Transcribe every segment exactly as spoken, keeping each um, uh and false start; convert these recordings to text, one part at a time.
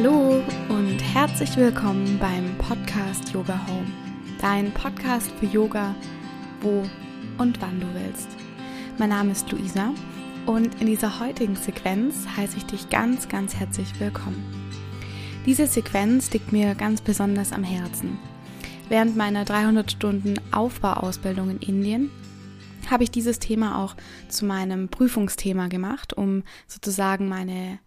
Hallo und herzlich willkommen beim Podcast Yoga Home, dein Podcast für Yoga, wo und wann du willst. Mein Name ist Luisa und in dieser heutigen Sequenz heiße ich dich ganz, ganz herzlich willkommen. Diese Sequenz liegt mir ganz besonders am Herzen. Während meiner dreihundert Stunden Aufbauausbildung in Indien habe ich dieses Thema auch zu meinem Prüfungsthema gemacht, um sozusagen meine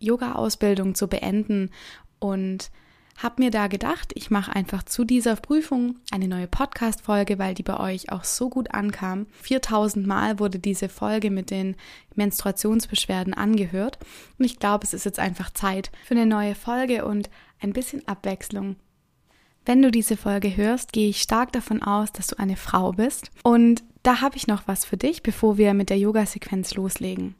Yoga-Ausbildung zu beenden, und habe mir da gedacht, ich mache einfach zu dieser Prüfung eine neue Podcast-Folge, weil die bei euch auch so gut ankam. viertausend Mal wurde diese Folge mit den Menstruationsbeschwerden angehört und ich glaube, es ist jetzt einfach Zeit für eine neue Folge und ein bisschen Abwechslung. Wenn du diese Folge hörst, gehe ich stark davon aus, dass du eine Frau bist, und da habe ich noch was für dich, bevor wir mit der Yoga-Sequenz loslegen.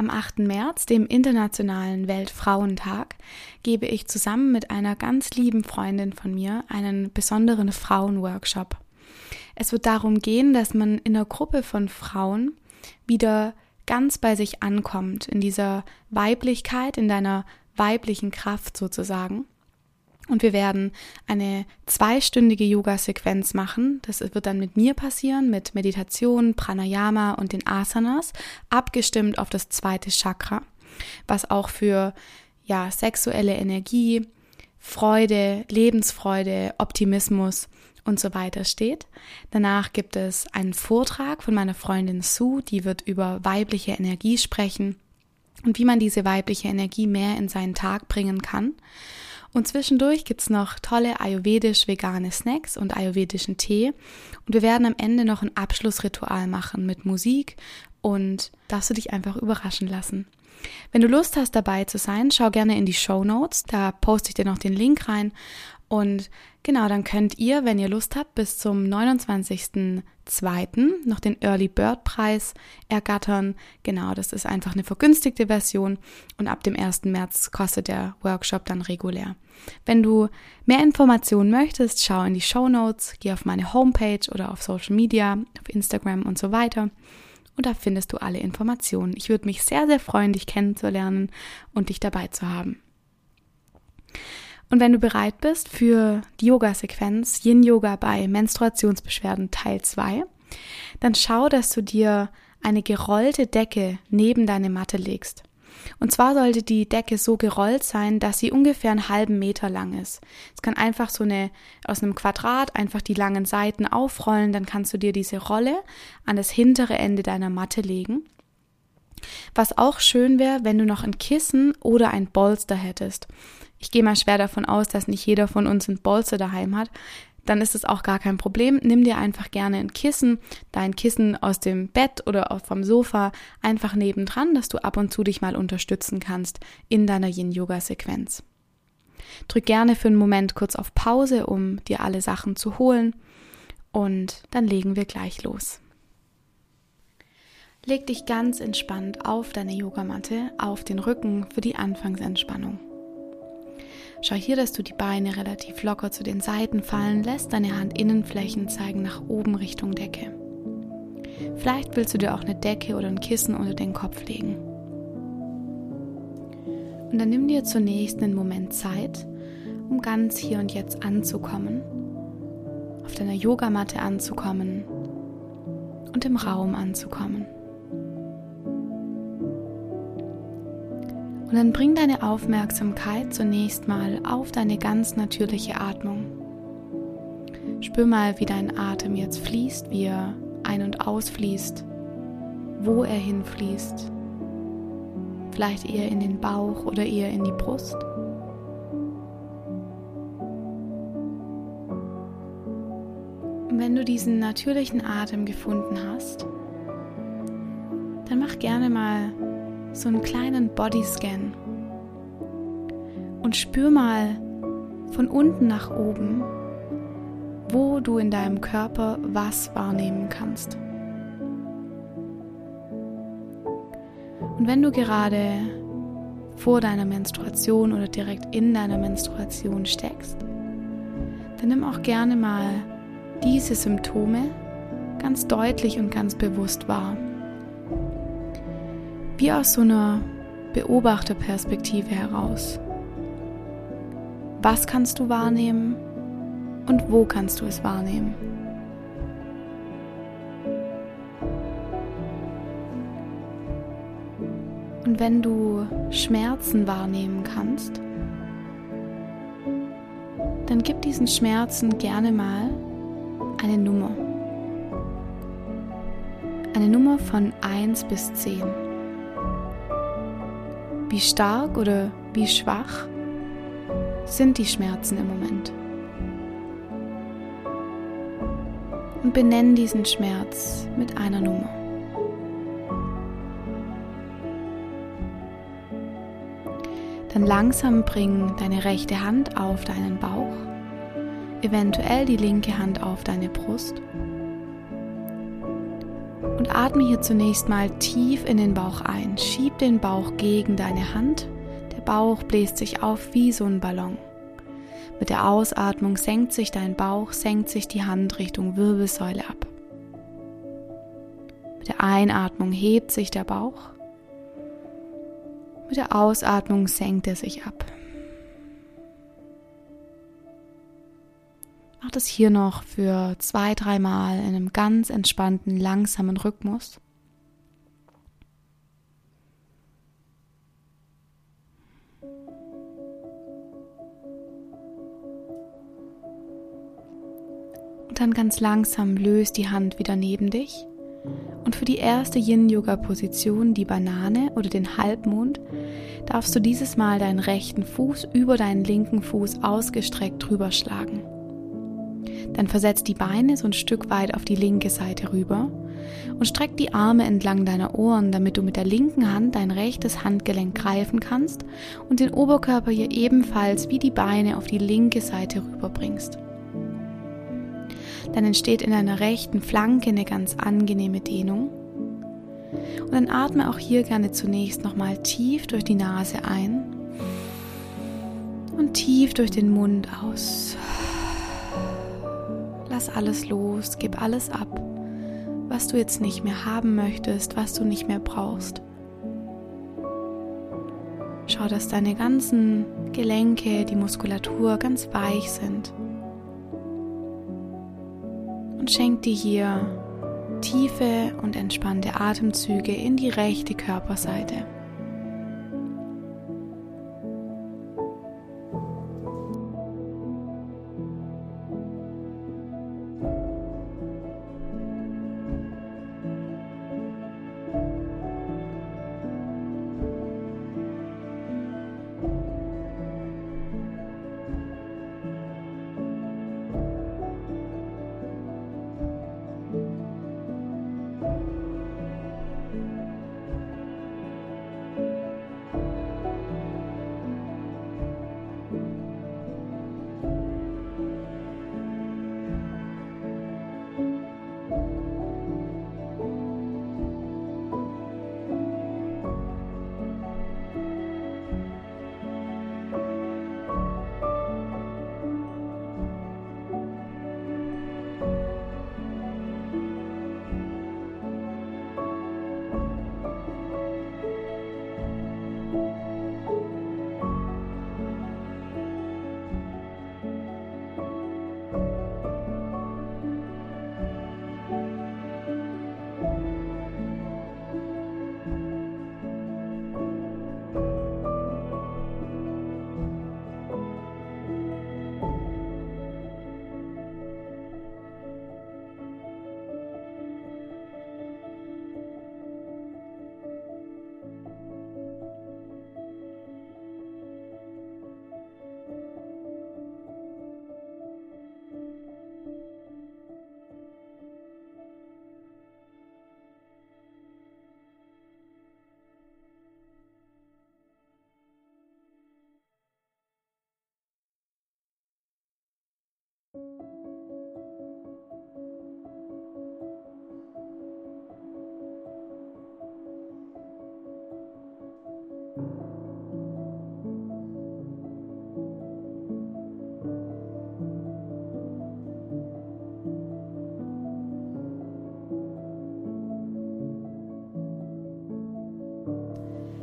Am achten März, dem Internationalen Weltfrauentag, gebe ich zusammen mit einer ganz lieben Freundin von mir einen besonderen Frauenworkshop. Es wird darum gehen, dass man in einer Gruppe von Frauen wieder ganz bei sich ankommt, in dieser Weiblichkeit, in deiner weiblichen Kraft sozusagen. Und wir werden eine zweistündige Yoga-Sequenz machen. Das wird dann mit mir passieren, mit Meditation, Pranayama und den Asanas, abgestimmt auf das zweite Chakra, was auch für ja, sexuelle Energie, Freude, Lebensfreude, Optimismus und so weiter steht. Danach gibt es einen Vortrag von meiner Freundin Sue, die wird über weibliche Energie sprechen und wie man diese weibliche Energie mehr in seinen Tag bringen kann. Und zwischendurch gibt es noch tolle ayurvedisch-vegane Snacks und ayurvedischen Tee. Und wir werden am Ende noch ein Abschlussritual machen mit Musik, und darfst du dich einfach überraschen lassen. Wenn du Lust hast, dabei zu sein, schau gerne in die Shownotes, da poste ich dir noch den Link rein. Und genau, dann könnt ihr, wenn ihr Lust habt, bis zum neunundzwanzigsten zweiten noch den Early Bird Preis ergattern. Genau, das ist einfach eine vergünstigte Version, und ab dem ersten März kostet der Workshop dann regulär. Wenn du mehr Informationen möchtest, schau in die Shownotes, geh auf meine Homepage oder auf Social Media, auf Instagram und so weiter, und da findest du alle Informationen. Ich würde mich sehr, sehr freuen, dich kennenzulernen und dich dabei zu haben. Und wenn du bereit bist für die Yoga-Sequenz Yin Yoga bei Menstruationsbeschwerden Teil zwei, dann schau, dass du dir eine gerollte Decke neben deine Matte legst. Und zwar sollte die Decke so gerollt sein, dass sie ungefähr einen halben Meter lang ist. Es kann einfach so eine, aus einem Quadrat einfach die langen Seiten aufrollen, dann kannst du dir diese Rolle an das hintere Ende deiner Matte legen. Was auch schön wäre, wenn du noch ein Kissen oder ein Bolster hättest. Ich gehe mal schwer davon aus, dass nicht jeder von uns ein Bolster daheim hat. Dann ist es auch gar kein Problem. Nimm dir einfach gerne ein Kissen, dein Kissen aus dem Bett oder vom Sofa einfach nebendran, dass du ab und zu dich mal unterstützen kannst in deiner Yin-Yoga-Sequenz. Drück gerne für einen Moment kurz auf Pause, um dir alle Sachen zu holen, und dann legen wir gleich los. Leg dich ganz entspannt auf deine Yogamatte, auf den Rücken für die Anfangsentspannung. Schau hier, dass du die Beine relativ locker zu den Seiten fallen lässt, deine Handinnenflächen zeigen nach oben Richtung Decke. Vielleicht willst du dir auch eine Decke oder ein Kissen unter den Kopf legen. Und dann nimm dir zunächst einen Moment Zeit, um ganz hier und jetzt anzukommen, auf deiner Yogamatte anzukommen und im Raum anzukommen. Und dann bring deine Aufmerksamkeit zunächst mal auf deine ganz natürliche Atmung. Spür mal, wie dein Atem jetzt fließt, wie er ein- und ausfließt, wo er hinfließt. Vielleicht eher in den Bauch oder eher in die Brust. Und wenn du diesen natürlichen Atem gefunden hast, dann mach gerne mal so einen kleinen Bodyscan und spür mal von unten nach oben, wo du in deinem Körper was wahrnehmen kannst. Und wenn du gerade vor deiner Menstruation oder direkt in deiner Menstruation steckst, dann nimm auch gerne mal diese Symptome ganz deutlich und ganz bewusst wahr. Wie aus so einer Beobachterperspektive heraus. Was kannst du wahrnehmen und wo kannst du es wahrnehmen? Und wenn du Schmerzen wahrnehmen kannst, dann gib diesen Schmerzen gerne mal eine Nummer. Eine Nummer von eins bis zehn. Wie stark oder wie schwach sind die Schmerzen im Moment? Und benenn diesen Schmerz mit einer Nummer. Dann langsam bring deine rechte Hand auf deinen Bauch, eventuell die linke Hand auf deine Brust und atme hier zunächst mal tief in den Bauch ein. Schieb den Bauch gegen deine Hand, der Bauch bläst sich auf wie so ein Ballon. Mit der Ausatmung senkt sich dein Bauch, senkt sich die Hand Richtung Wirbelsäule ab. Mit der Einatmung hebt sich der Bauch. Mit der Ausatmung senkt er sich ab. Mach das hier noch für zwei, dreimal in einem ganz entspannten, langsamen Rhythmus. Und dann ganz langsam löst die Hand wieder neben dich. Und für die erste Yin-Yoga-Position, die Banane oder den Halbmond, darfst du dieses Mal deinen rechten Fuß über deinen linken Fuß ausgestreckt drüber schlagen. Dann versetzt die Beine so ein Stück weit auf die linke Seite rüber und streck die Arme entlang deiner Ohren, damit du mit der linken Hand dein rechtes Handgelenk greifen kannst und den Oberkörper hier ebenfalls wie die Beine auf die linke Seite rüberbringst. Dann entsteht in deiner rechten Flanke eine ganz angenehme Dehnung. Und dann atme auch hier gerne zunächst nochmal tief durch die Nase ein und tief durch den Mund aus. Lass alles los, gib alles ab, was du jetzt nicht mehr haben möchtest, was du nicht mehr brauchst. Schau, dass deine ganzen Gelenke, die Muskulatur ganz weich sind. Und schenk dir hier tiefe und entspannte Atemzüge in die rechte Körperseite.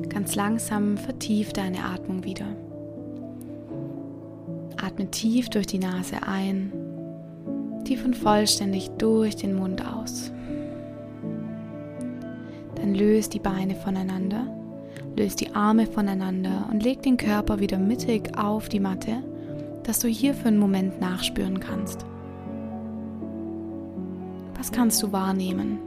Ganz langsam vertief deine Atmung wieder. atme tief durch die Nase ein, tief und vollständig durch den Mund aus. Dann löst die Beine voneinander, löst die Arme voneinander und leg den Körper wieder mittig auf die Matte, dass du hier für einen Moment nachspüren kannst. Was kannst du wahrnehmen?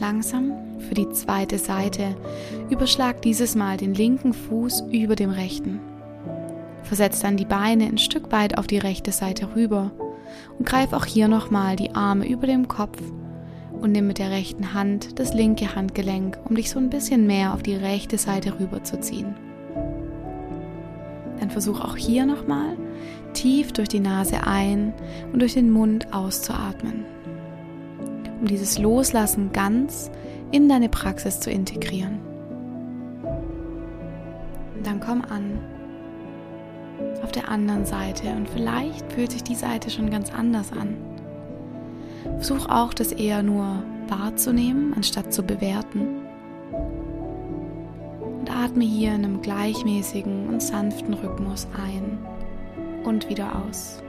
Langsam für die zweite Seite überschlag dieses Mal den linken Fuß über dem rechten. Versetz dann die Beine ein Stück weit auf die rechte Seite rüber und greif auch hier nochmal die Arme über dem Kopf und nimm mit der rechten Hand das linke Handgelenk, um dich so ein bisschen mehr auf die rechte Seite rüber zu ziehen. Dann versuch auch hier nochmal tief durch die Nase ein und durch den Mund auszuatmen, um dieses Loslassen ganz in deine Praxis zu integrieren. Und dann komm an auf der anderen Seite und vielleicht fühlt sich die Seite schon ganz anders an. Versuch auch, das eher nur wahrzunehmen, anstatt zu bewerten. Und atme hier in einem gleichmäßigen und sanften Rhythmus ein und wieder aus.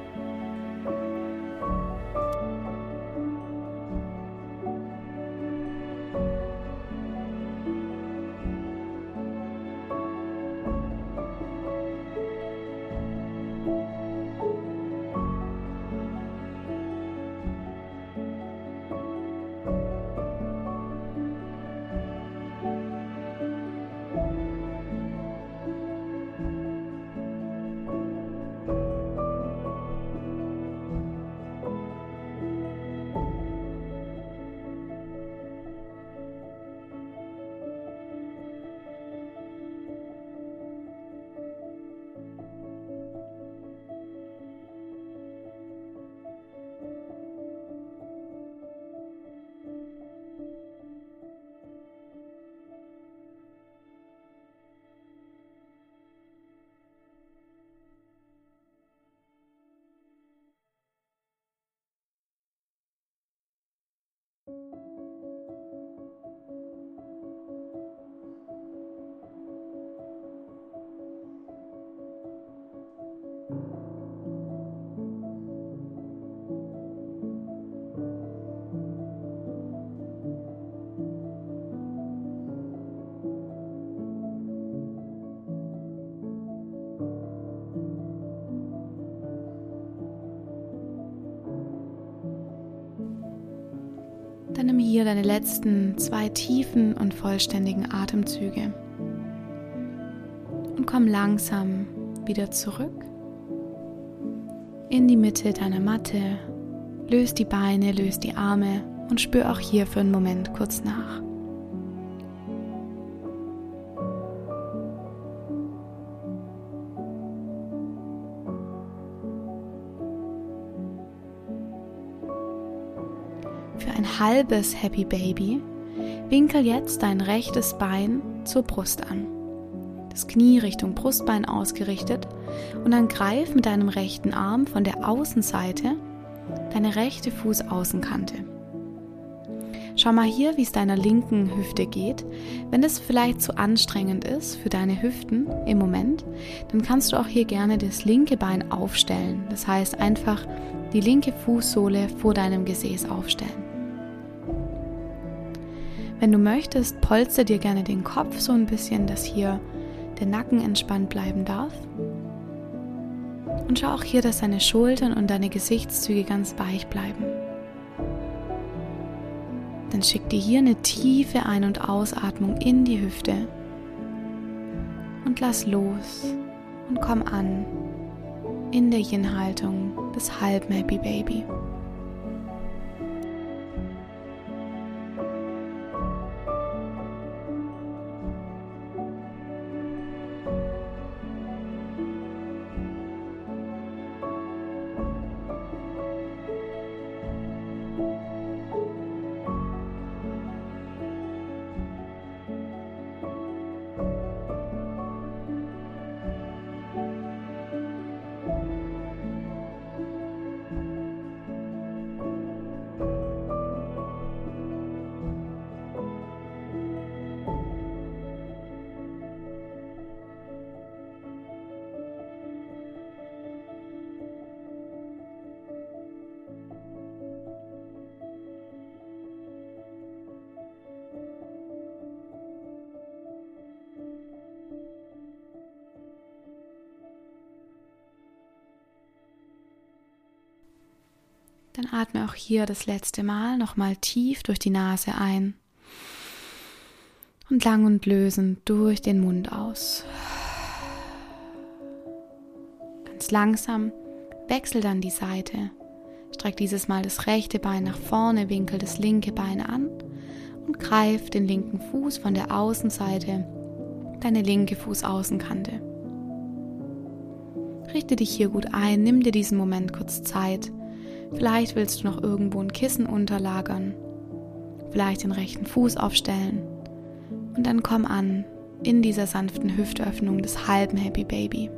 Dann nimm hier deine letzten zwei tiefen und vollständigen Atemzüge und komm langsam wieder zurück in die Mitte deiner Matte, löst die Beine, löst die Arme und spür auch hier für einen Moment kurz nach. Halbes Happy Baby, winkel jetzt dein rechtes Bein zur Brust an. Das Knie Richtung Brustbein ausgerichtet und dann greif mit deinem rechten Arm von der Außenseite deine rechte Fußaußenkante. Schau mal hier, wie es deiner linken Hüfte geht. Wenn es vielleicht zu anstrengend ist für deine Hüften im Moment, dann kannst du auch hier gerne das linke Bein aufstellen. Das heißt einfach die linke Fußsohle vor deinem Gesäß aufstellen. Wenn du möchtest, polster dir gerne den Kopf so ein bisschen, dass hier der Nacken entspannt bleiben darf. Und schau auch hier, dass deine Schultern und deine Gesichtszüge ganz weich bleiben. Dann schick dir hier eine tiefe Ein- und Ausatmung in die Hüfte. Und lass los und komm an in der Yin-Haltung des Halb-Happy Baby. Dann atme auch hier das letzte Mal nochmal tief durch die Nase ein und lang und lösend durch den Mund aus. Ganz langsam wechsel dann die Seite. Streck dieses Mal das rechte Bein nach vorne, winkel das linke Bein an und greif den linken Fuß von der Außenseite, deine linke Fußaußenkante. Richte dich hier gut ein, nimm dir diesen Moment kurz Zeit. Vielleicht willst du noch irgendwo ein Kissen unterlagern, vielleicht den rechten Fuß aufstellen und dann komm an in dieser sanften Hüftöffnung des halben Happy Baby.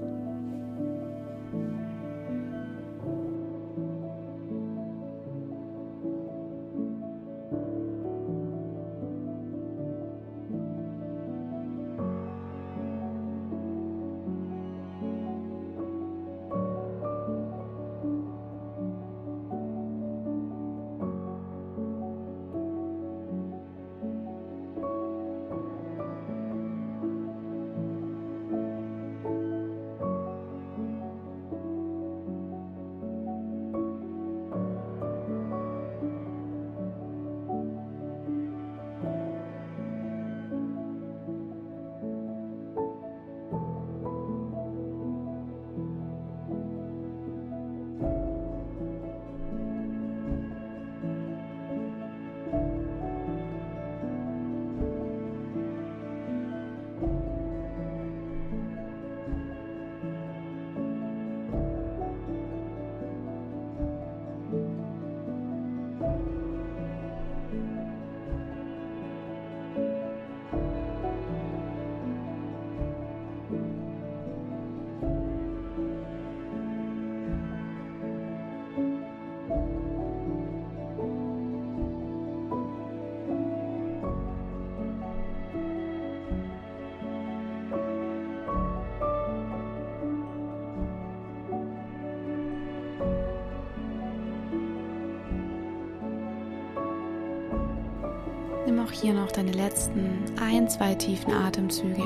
Nimm auch hier noch deine letzten ein, zwei tiefen Atemzüge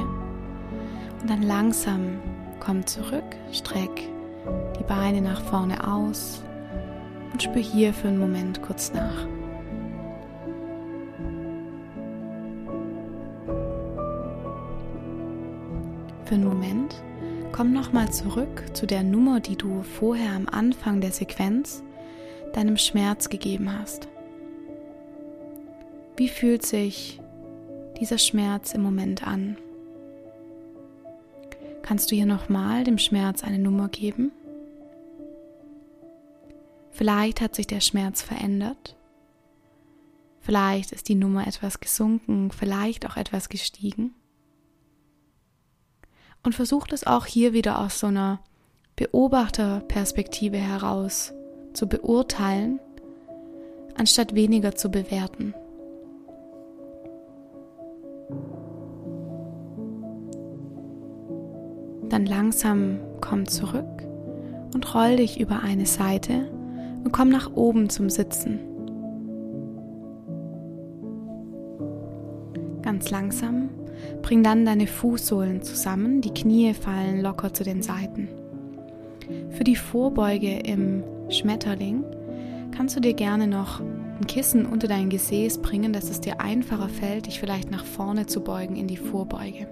und dann langsam komm zurück, streck die Beine nach vorne aus und spür hier für einen Moment kurz nach. Für einen Moment komm nochmal zurück zu der Nummer, die du vorher am Anfang der Sequenz deinem Schmerz gegeben hast. Wie fühlt sich dieser Schmerz im Moment an? Kannst du hier nochmal dem Schmerz eine Nummer geben? Vielleicht hat sich der Schmerz verändert. Vielleicht ist die Nummer etwas gesunken, vielleicht auch etwas gestiegen. Und versuch das auch hier wieder aus so einer Beobachterperspektive heraus zu beurteilen, anstatt weniger zu bewerten. Dann langsam komm zurück und roll dich über eine Seite und komm nach oben zum Sitzen. Ganz langsam bring dann deine Fußsohlen zusammen, die Knie fallen locker zu den Seiten. Für die Vorbeuge im Schmetterling kannst du dir gerne noch ein Kissen unter dein Gesäß bringen, dass es dir einfacher fällt, dich vielleicht nach vorne zu beugen in die Vorbeuge.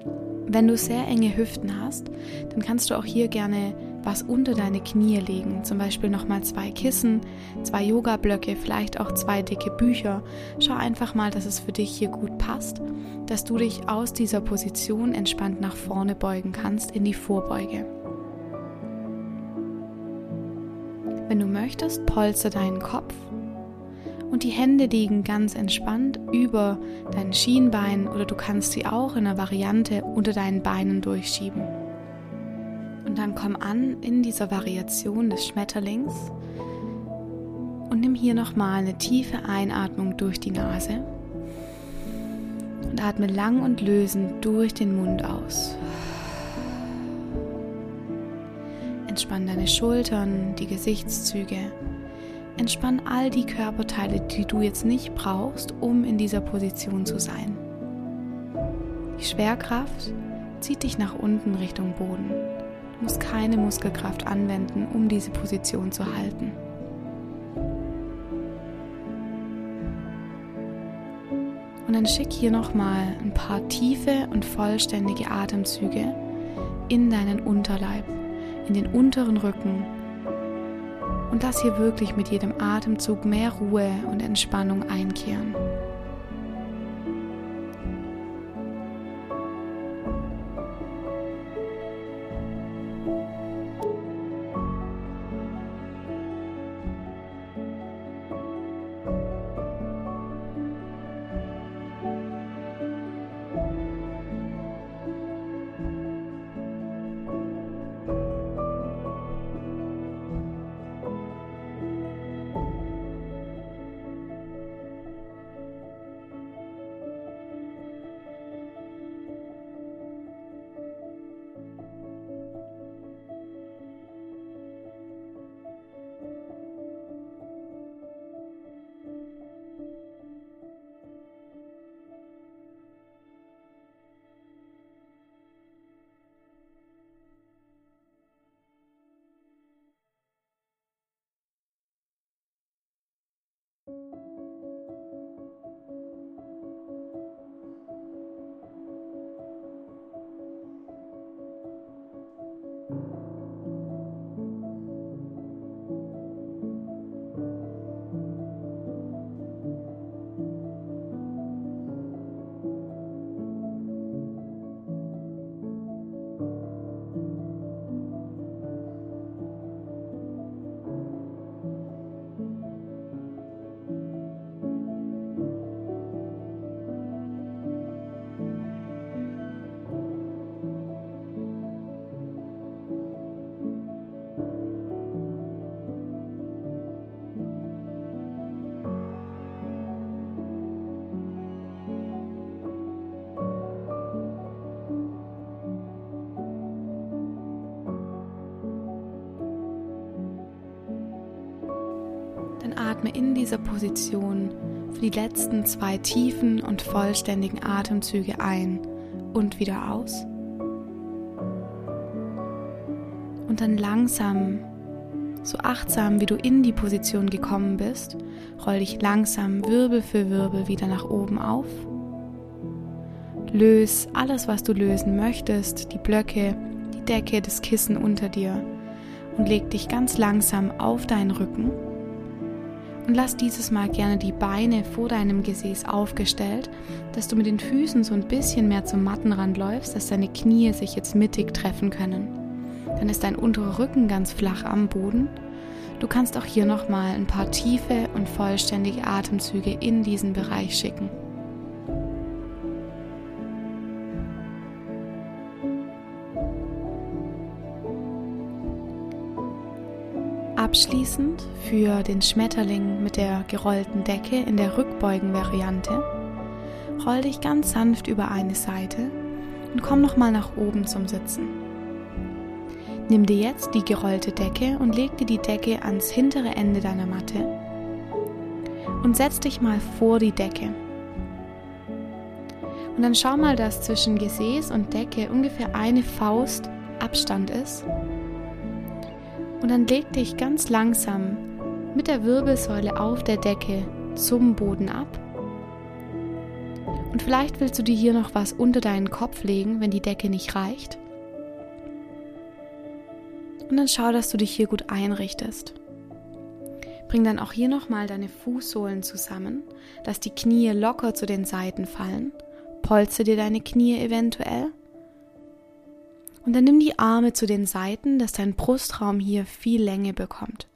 Wenn du sehr enge Hüften hast, dann kannst du auch hier gerne was unter deine Knie legen. Zum Beispiel nochmal zwei Kissen, zwei Yoga-Blöcke, vielleicht auch zwei dicke Bücher. Schau einfach mal, dass es für dich hier gut passt, dass du dich aus dieser Position entspannt nach vorne beugen kannst in die Vorbeuge. Wenn du möchtest, polster deinen Kopf. Und die Hände liegen ganz entspannt über dein Schienbein oder du kannst sie auch in einer Variante unter deinen Beinen durchschieben. Und dann komm an in dieser Variation des Schmetterlings und nimm hier nochmal eine tiefe Einatmung durch die Nase und atme lang und lösend durch den Mund aus. Entspann deine Schultern, die Gesichtszüge. Entspann all die Körperteile, die du jetzt nicht brauchst, um in dieser Position zu sein. Die Schwerkraft zieht dich nach unten Richtung Boden. Du musst keine Muskelkraft anwenden, um diese Position zu halten. Und dann schick hier nochmal ein paar tiefe und vollständige Atemzüge in deinen Unterleib, in den unteren Rücken. Und lass hier wirklich mit jedem Atemzug mehr Ruhe und Entspannung einkehren. Atme in dieser Position für die letzten zwei tiefen und vollständigen Atemzüge ein und wieder aus. Und dann langsam, so achtsam wie du in die Position gekommen bist, roll dich langsam Wirbel für Wirbel wieder nach oben auf. Löse alles, was du lösen möchtest, die Blöcke, die Decke, das Kissen unter dir und leg dich ganz langsam auf deinen Rücken. Und lass dieses Mal gerne die Beine vor deinem Gesäß aufgestellt, dass du mit den Füßen so ein bisschen mehr zum Mattenrand läufst, dass deine Knie sich jetzt mittig treffen können. Dann ist dein unterer Rücken ganz flach am Boden. Du kannst auch hier nochmal ein paar tiefe und vollständige Atemzüge in diesen Bereich schicken. Abschließend für den Schmetterling mit der gerollten Decke in der Rückbeugen-Variante roll dich ganz sanft über eine Seite und komm nochmal nach oben zum Sitzen. Nimm dir jetzt die gerollte Decke und leg dir die Decke ans hintere Ende deiner Matte und setz dich mal vor die Decke. Und dann schau mal, dass zwischen Gesäß und Decke ungefähr eine Faust Abstand ist. Und dann leg dich ganz langsam mit der Wirbelsäule auf der Decke zum Boden ab. Und vielleicht willst du dir hier noch was unter deinen Kopf legen, wenn die Decke nicht reicht. Und dann schau, dass du dich hier gut einrichtest. Bring dann auch hier nochmal deine Fußsohlen zusammen, dass die Knie locker zu den Seiten fallen. Polster dir deine Knie eventuell. Und dann nimm die Arme zu den Seiten, dass dein Brustraum hier viel Länge bekommt.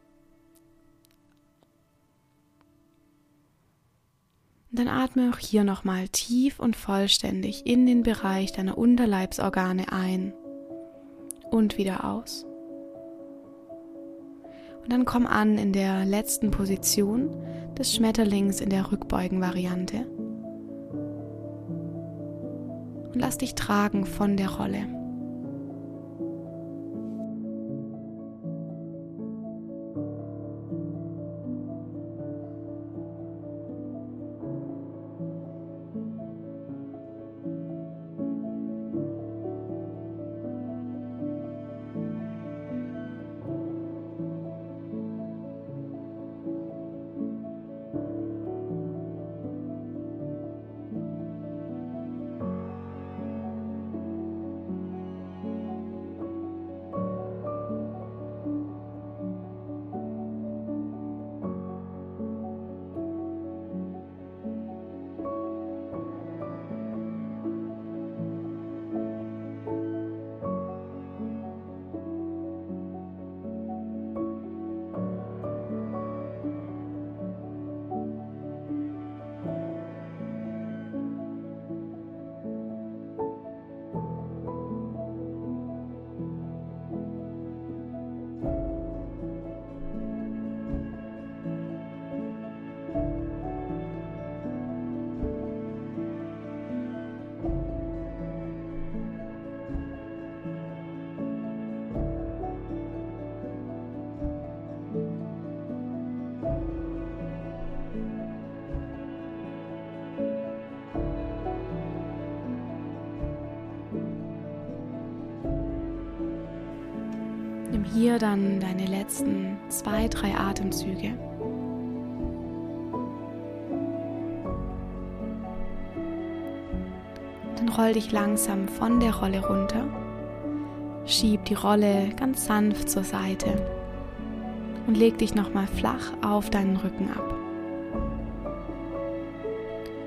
Und dann atme auch hier nochmal tief und vollständig in den Bereich deiner Unterleibsorgane ein und wieder aus. Und dann komm an in der letzten Position des Schmetterlings in der Rückbeugen-Variante. Und lass dich tragen von der Rolle. hier dann deine letzten zwei, drei Atemzüge. Dann roll dich langsam von der Rolle runter. Schieb die Rolle ganz sanft zur Seite und leg dich nochmal flach auf deinen Rücken ab.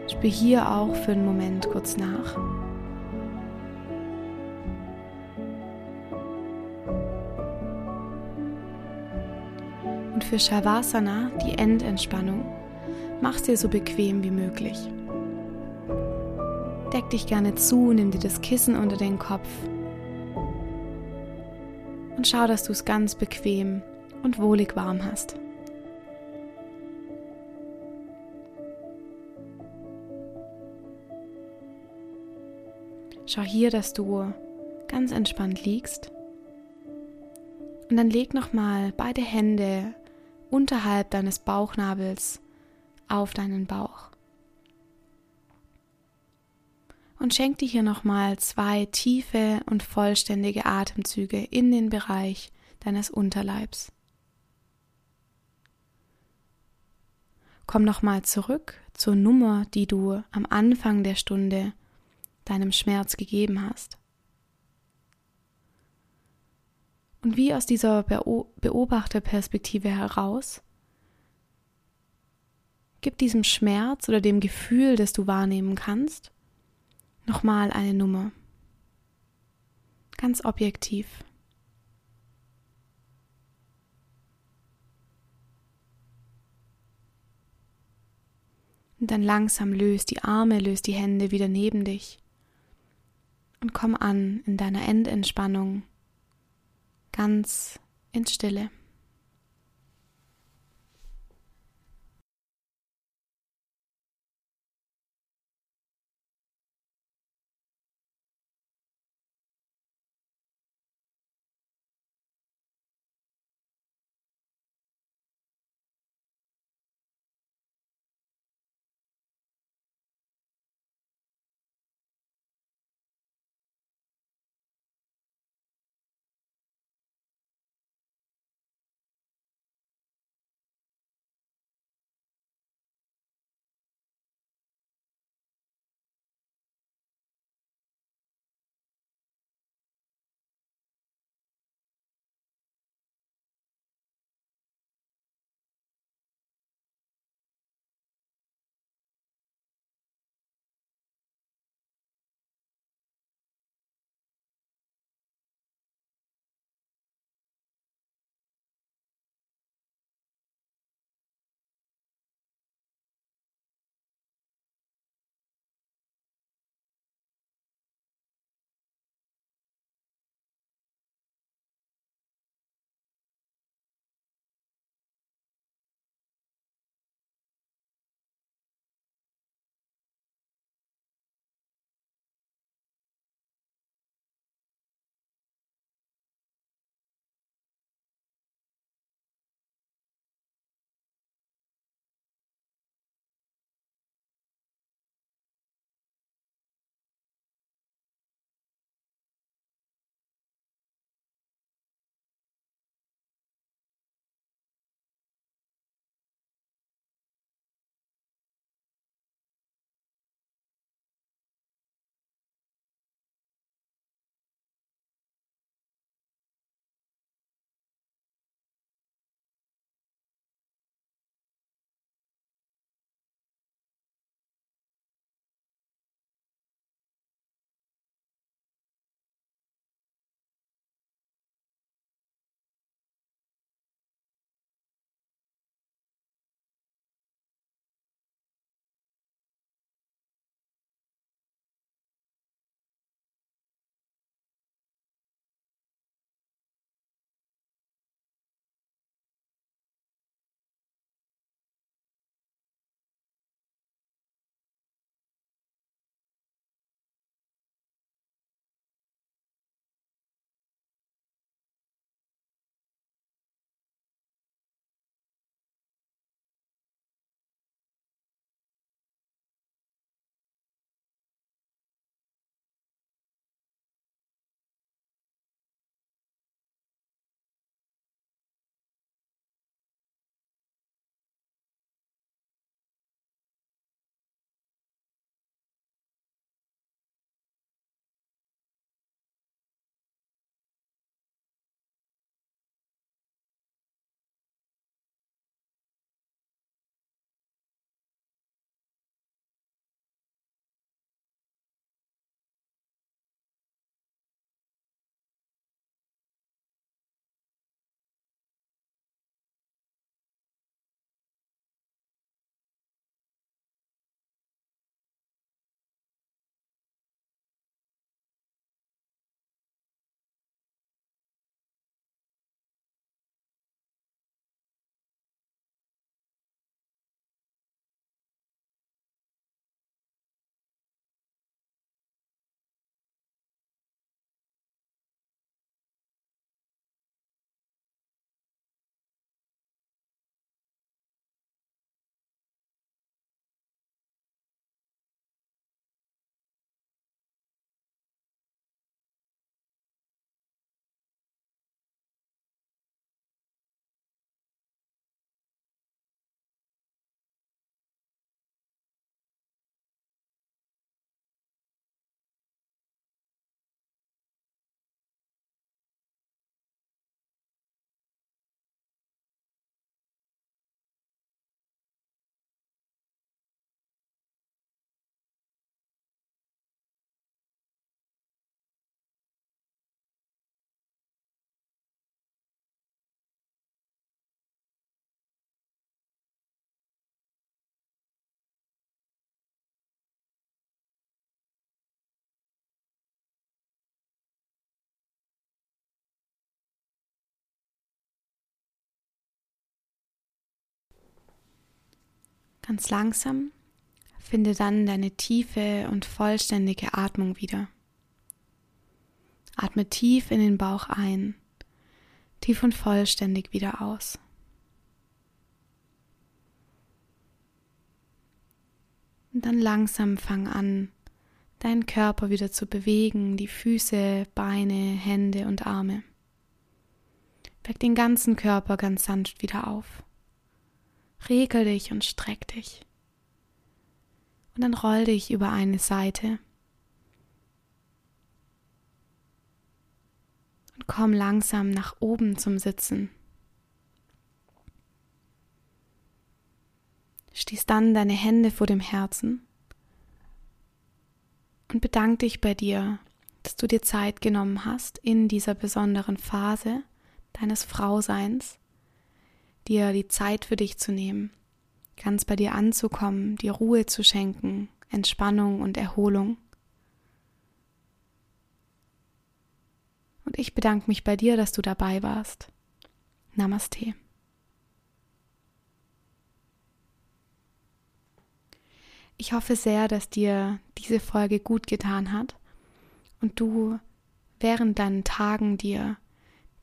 Spür hier auch für einen Moment kurz nach. Und für Shavasana, die Endentspannung, mach's dir so bequem wie möglich. Deck dich gerne zu, nimm dir das Kissen unter den Kopf und schau, dass du es ganz bequem und wohlig warm hast. Schau hier, dass du ganz entspannt liegst und dann leg nochmal beide Hände unterhalb deines Bauchnabels auf deinen Bauch. Und schenk dir hier nochmal zwei tiefe und vollständige Atemzüge in den Bereich deines Unterleibs. Komm nochmal zurück zur Nummer, die du am Anfang der Stunde deinem Schmerz gegeben hast. Und wie aus dieser Beobachterperspektive heraus, gib diesem Schmerz oder dem Gefühl, das du wahrnehmen kannst, nochmal eine Nummer. Ganz objektiv. Und dann langsam löst die Arme, löst die Hände wieder neben dich und komm an in deiner Endentspannung, ganz in Stille. ganz langsam, finde dann deine tiefe und vollständige Atmung wieder. Atme tief in den Bauch ein, tief und vollständig wieder aus. Und dann langsam fang an, deinen Körper wieder zu bewegen, die Füße, Beine, Hände und Arme. Weck den ganzen Körper ganz sanft wieder auf. Regel dich und streck dich. Und dann roll dich über eine Seite. Und komm langsam nach oben zum Sitzen. Schließ dann deine Hände vor dem Herzen und bedank dich bei dir, dass du dir Zeit genommen hast, in dieser besonderen Phase deines Frauseins, dir die Zeit für dich zu nehmen, ganz bei dir anzukommen, dir Ruhe zu schenken, Entspannung und Erholung. Und ich bedanke mich bei dir, dass du dabei warst. Namaste. Ich hoffe sehr, dass dir diese Folge gut getan hat und du während deinen Tagen dir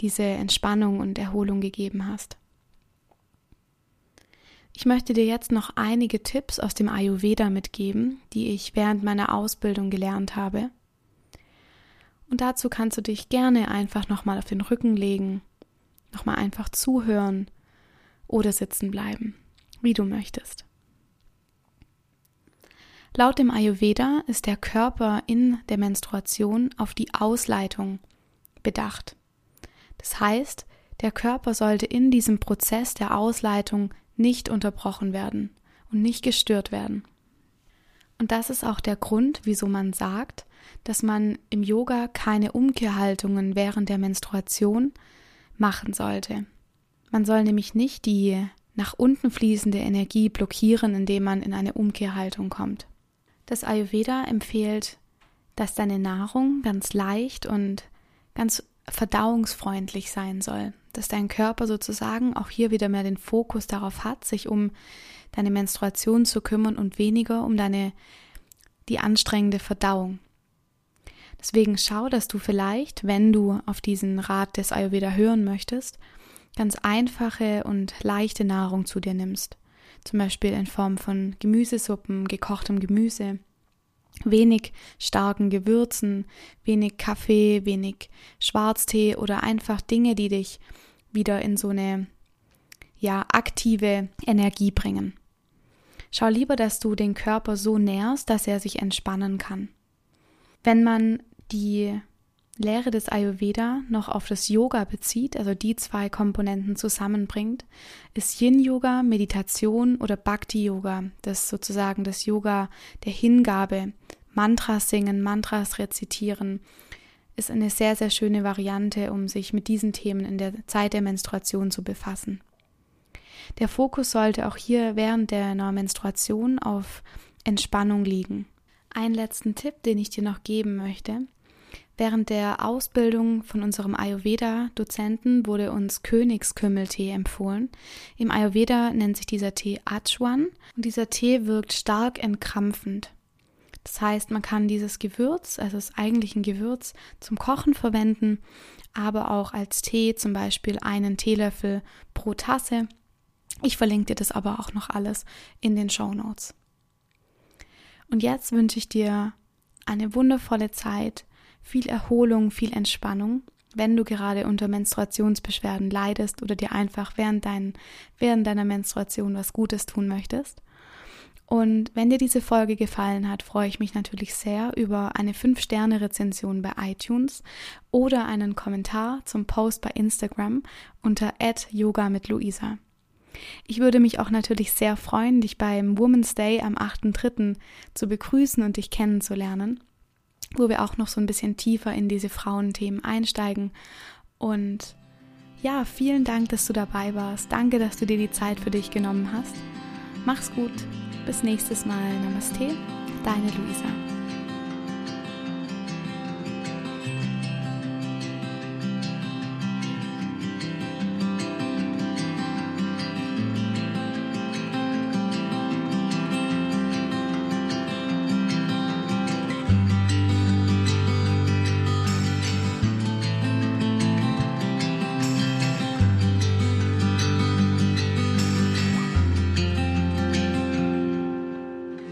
diese Entspannung und Erholung gegeben hast. Ich möchte dir jetzt noch einige Tipps aus dem Ayurveda mitgeben, die ich während meiner Ausbildung gelernt habe. Und dazu kannst du dich gerne einfach nochmal auf den Rücken legen, nochmal einfach zuhören oder sitzen bleiben, wie du möchtest. Laut dem Ayurveda ist der Körper in der Menstruation auf die Ausleitung bedacht. Das heißt, der Körper sollte in diesem Prozess der Ausleitung nicht unterbrochen werden und nicht gestört werden. Und das ist auch der Grund, wieso man sagt, dass man im Yoga keine Umkehrhaltungen während der Menstruation machen sollte. Man soll nämlich nicht die nach unten fließende Energie blockieren, indem man in eine Umkehrhaltung kommt. Das Ayurveda empfiehlt, dass deine Nahrung ganz leicht und ganz verdauungsfreundlich sein soll. Dass dein Körper sozusagen auch hier wieder mehr den Fokus darauf hat, sich um deine Menstruation zu kümmern und weniger um deine, die anstrengende Verdauung. Deswegen schau, dass du vielleicht, wenn du auf diesen Rat des Ayurveda hören möchtest, ganz einfache und leichte Nahrung zu dir nimmst. Zum Beispiel in Form von Gemüsesuppen, gekochtem Gemüse, wenig starken Gewürzen, wenig Kaffee, wenig Schwarztee oder einfach Dinge, die dich wieder in so eine ja, aktive Energie bringen. Schau lieber, dass du den Körper so nährst, dass er sich entspannen kann. Wenn man die Lehre des Ayurveda noch auf das Yoga bezieht, also die zwei Komponenten zusammenbringt, ist Yin-Yoga, Meditation oder Bhakti-Yoga, das sozusagen das Yoga der Hingabe, Mantras singen, Mantras rezitieren, ist eine sehr, sehr schöne Variante, um sich mit diesen Themen in der Zeit der Menstruation zu befassen. Der Fokus sollte auch hier während der Menstruation auf Entspannung liegen. Einen letzten Tipp, den ich dir noch geben möchte: Während der Ausbildung von unserem Ayurveda-Dozenten wurde uns Königskümmeltee empfohlen. Im Ayurveda nennt sich dieser Tee Achuan und dieser Tee wirkt stark entkrampfend. Das heißt, man kann dieses Gewürz, also das eigentliche Gewürz, zum Kochen verwenden, aber auch als Tee, zum Beispiel einen Teelöffel pro Tasse. Ich verlinke dir das aber auch noch alles in den Shownotes. Und jetzt wünsche ich dir eine wundervolle Zeit, viel Erholung, viel Entspannung, wenn du gerade unter Menstruationsbeschwerden leidest oder dir einfach während, dein, während deiner Menstruation was Gutes tun möchtest. Und wenn dir diese Folge gefallen hat, freue ich mich natürlich sehr über eine fünf Sterne Rezension bei iTunes oder einen Kommentar zum Post bei Instagram unter at yogamitlouisa. Ich würde mich auch natürlich sehr freuen, dich beim Women's Day am achten dritten zu begrüßen und dich kennenzulernen, wo wir auch noch so ein bisschen tiefer in diese Frauenthemen einsteigen. Und ja, vielen Dank, dass du dabei warst. Danke, dass du dir die Zeit für dich genommen hast. Mach's gut. Bis nächstes Mal. Namaste. Deine Luisa.